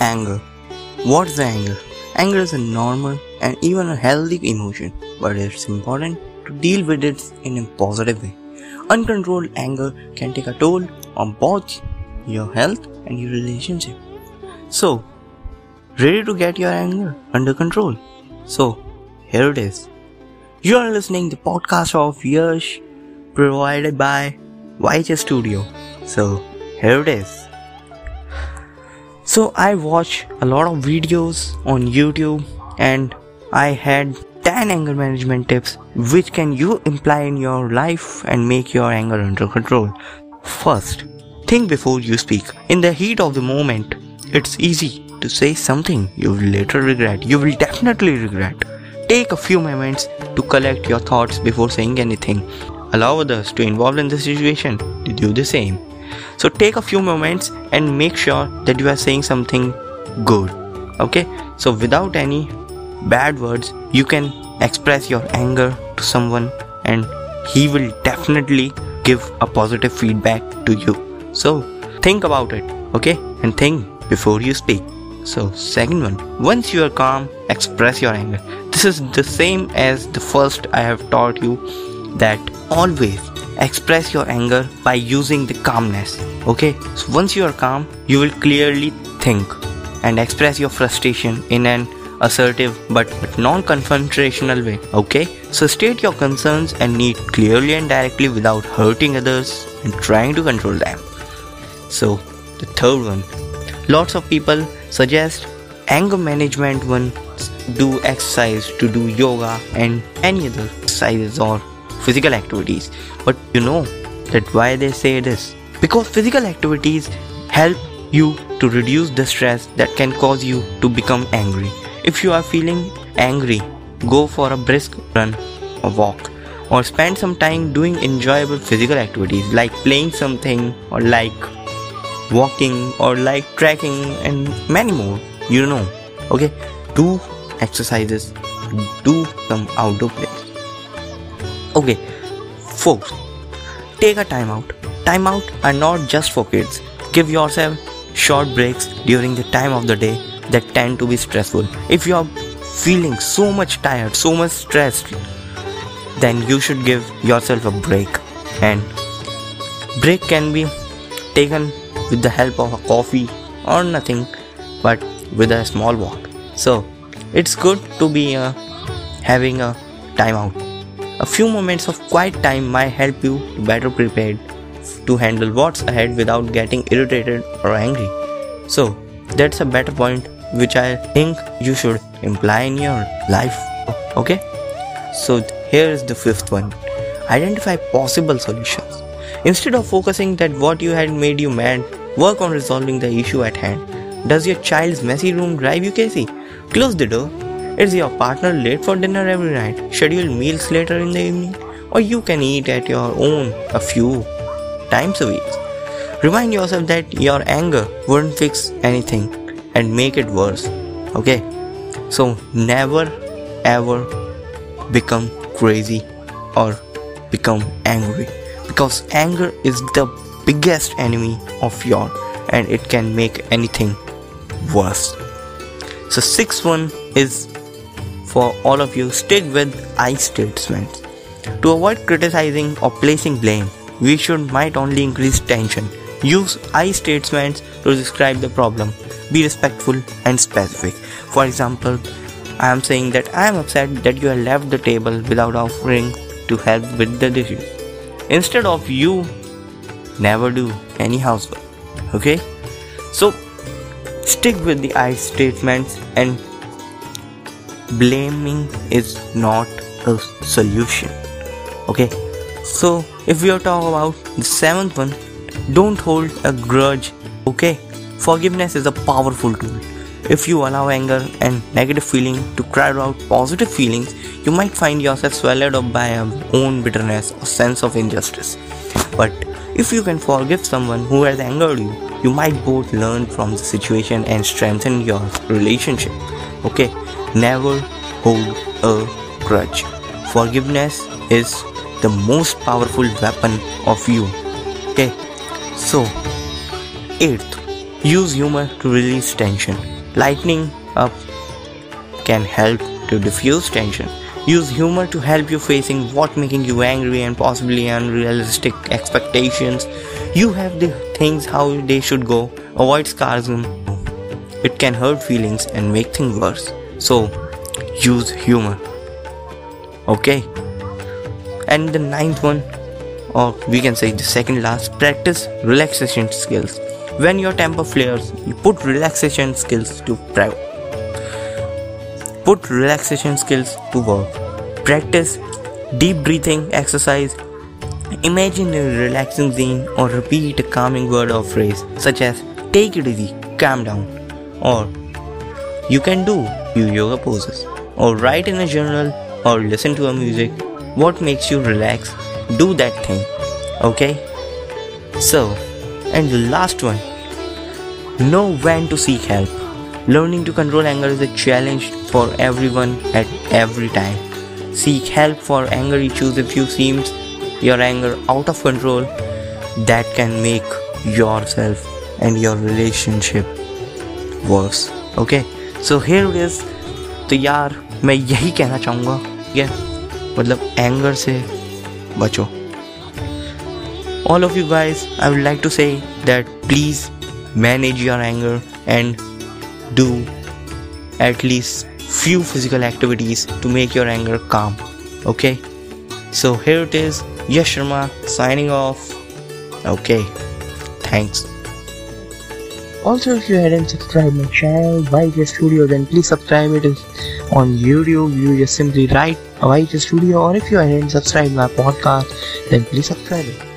Anger. What's anger? Anger is a normal and even a healthy emotion, but it's important to deal with it in a positive way. Uncontrolled anger can take a toll on both your health and your relationship. So, ready to get your anger under control? So, here it is. You are listening to the podcast of Yash, provided by YHS Studio. So, here it is. So, I watch a lot of videos on YouTube and I had 10 anger management tips which can you imply in your life and make your anger under control. First, think before you speak. In the heat of the moment, it's easy to say something you will later regret. You will definitely regret. Take a few moments to collect your thoughts before saying anything. Allow others to involve in the situation to do the same. So take a few moments and make sure that you are saying something good. Okay? So without any bad words, you can express your anger to someone and he will definitely give a positive feedback to you. So think about it, okay? And think before you speak. So second one, once you are calm, express your anger. This is the same as the first I have taught you, that always express your anger by using the calmness, okay? So once you are calm, you will clearly think and express your frustration in an assertive but non-confrontational way, okay? So state your concerns and needs clearly and directly without hurting others and trying to control them. So the third one, lots of people suggest anger management ones do exercise, to do yoga and any other exercises or physical activities, but you know that why they say this? Because physical activities help you to reduce the stress that can cause you to become angry. If you are feeling angry, go for a brisk run or walk, or spend some time doing enjoyable physical activities like playing something, or like walking, or like trekking, and many more, you know, okay? Do exercises, do some outdoor plays. Okay, folks, take a time out. Time out are not just for kids. Give yourself short breaks during the time of the day that tend to be stressful. If you are feeling so much tired, so much stressed, then you should give yourself a break. And break can be taken with the help of a coffee or nothing, but with a small walk. So it's good to be having a time out. A few moments of quiet time might help you to better prepared to handle what's ahead without getting irritated or angry. So that's a better point which I think you should imply in your life, okay? So here is the fifth one. Identify possible solutions. Instead of focusing that what you had made you mad, work on resolving the issue at hand. Does your child's messy room drive you crazy? Close the door. Is your partner late for dinner every night? Schedule meals later in the evening, or you can eat at your own a few times a week. Remind yourself that your anger wouldn't fix anything and make it worse, okay? So never ever become crazy or become angry, because anger is the biggest enemy of yours and it can make anything worse. So sixth one is for all of you, stick with I statements. To avoid criticizing or placing blame, we should might only increase tension. Use I statements to describe the problem. Be respectful and specific. For example, I am saying that I am upset that you have left the table without offering to help with the dishes. Instead of you never do any housework, okay? So stick with the I statements, and blaming is not a solution, okay? So if we are talking about the seventh one, don't hold a grudge, okay? Forgiveness is a powerful tool. If you allow anger and negative feeling to crowd out positive feelings, you might find yourself swallowed up by your own bitterness or sense of injustice. But if you can forgive someone who has angered you, you might both learn from the situation and strengthen your relationship, okay? Never hold a grudge. Forgiveness is the most powerful weapon of you, okay? So, eighth, Use humor to release tension. Lightening up can help to diffuse tension. Use humor to help you facing what making you angry and possibly unrealistic expectations. You have the things how they should go. Avoid sarcasm. It can hurt feelings and make things worse. So, use humor. Okay. And the ninth one, or we can say the second last, practice relaxation skills. When your temper flares, you put relaxation skills to practice. Put relaxation skills to work. Practice deep breathing exercise. Imagine a relaxing scene or repeat a calming word or phrase such as take it easy, calm down, or you can do few yoga poses, or write in a journal, or listen to a music. What makes you relax? Do that thing. Okay? So, and the last one, know when to seek help. Learning to control anger is a challenge for everyone at every time. Seek help for anger issues if you seem your anger out of control. That can make yourself and your relationship worse. Okay? So here it is. तो यार मैं यही कहना चाहूँगा, ठीक है, मतलब anger से बचो. All of you guys, I would like to say that please manage your anger and do at least few physical activities to make your anger calm. Okay? So here it is, Yash Sharma signing off. Okay, thanks. Also, if you hadn't subscribed my channel YHS Studio, then please subscribe. It is on YouTube. You just simply write YHS Studio. Or if you hadn't subscribed my podcast, then please subscribe it.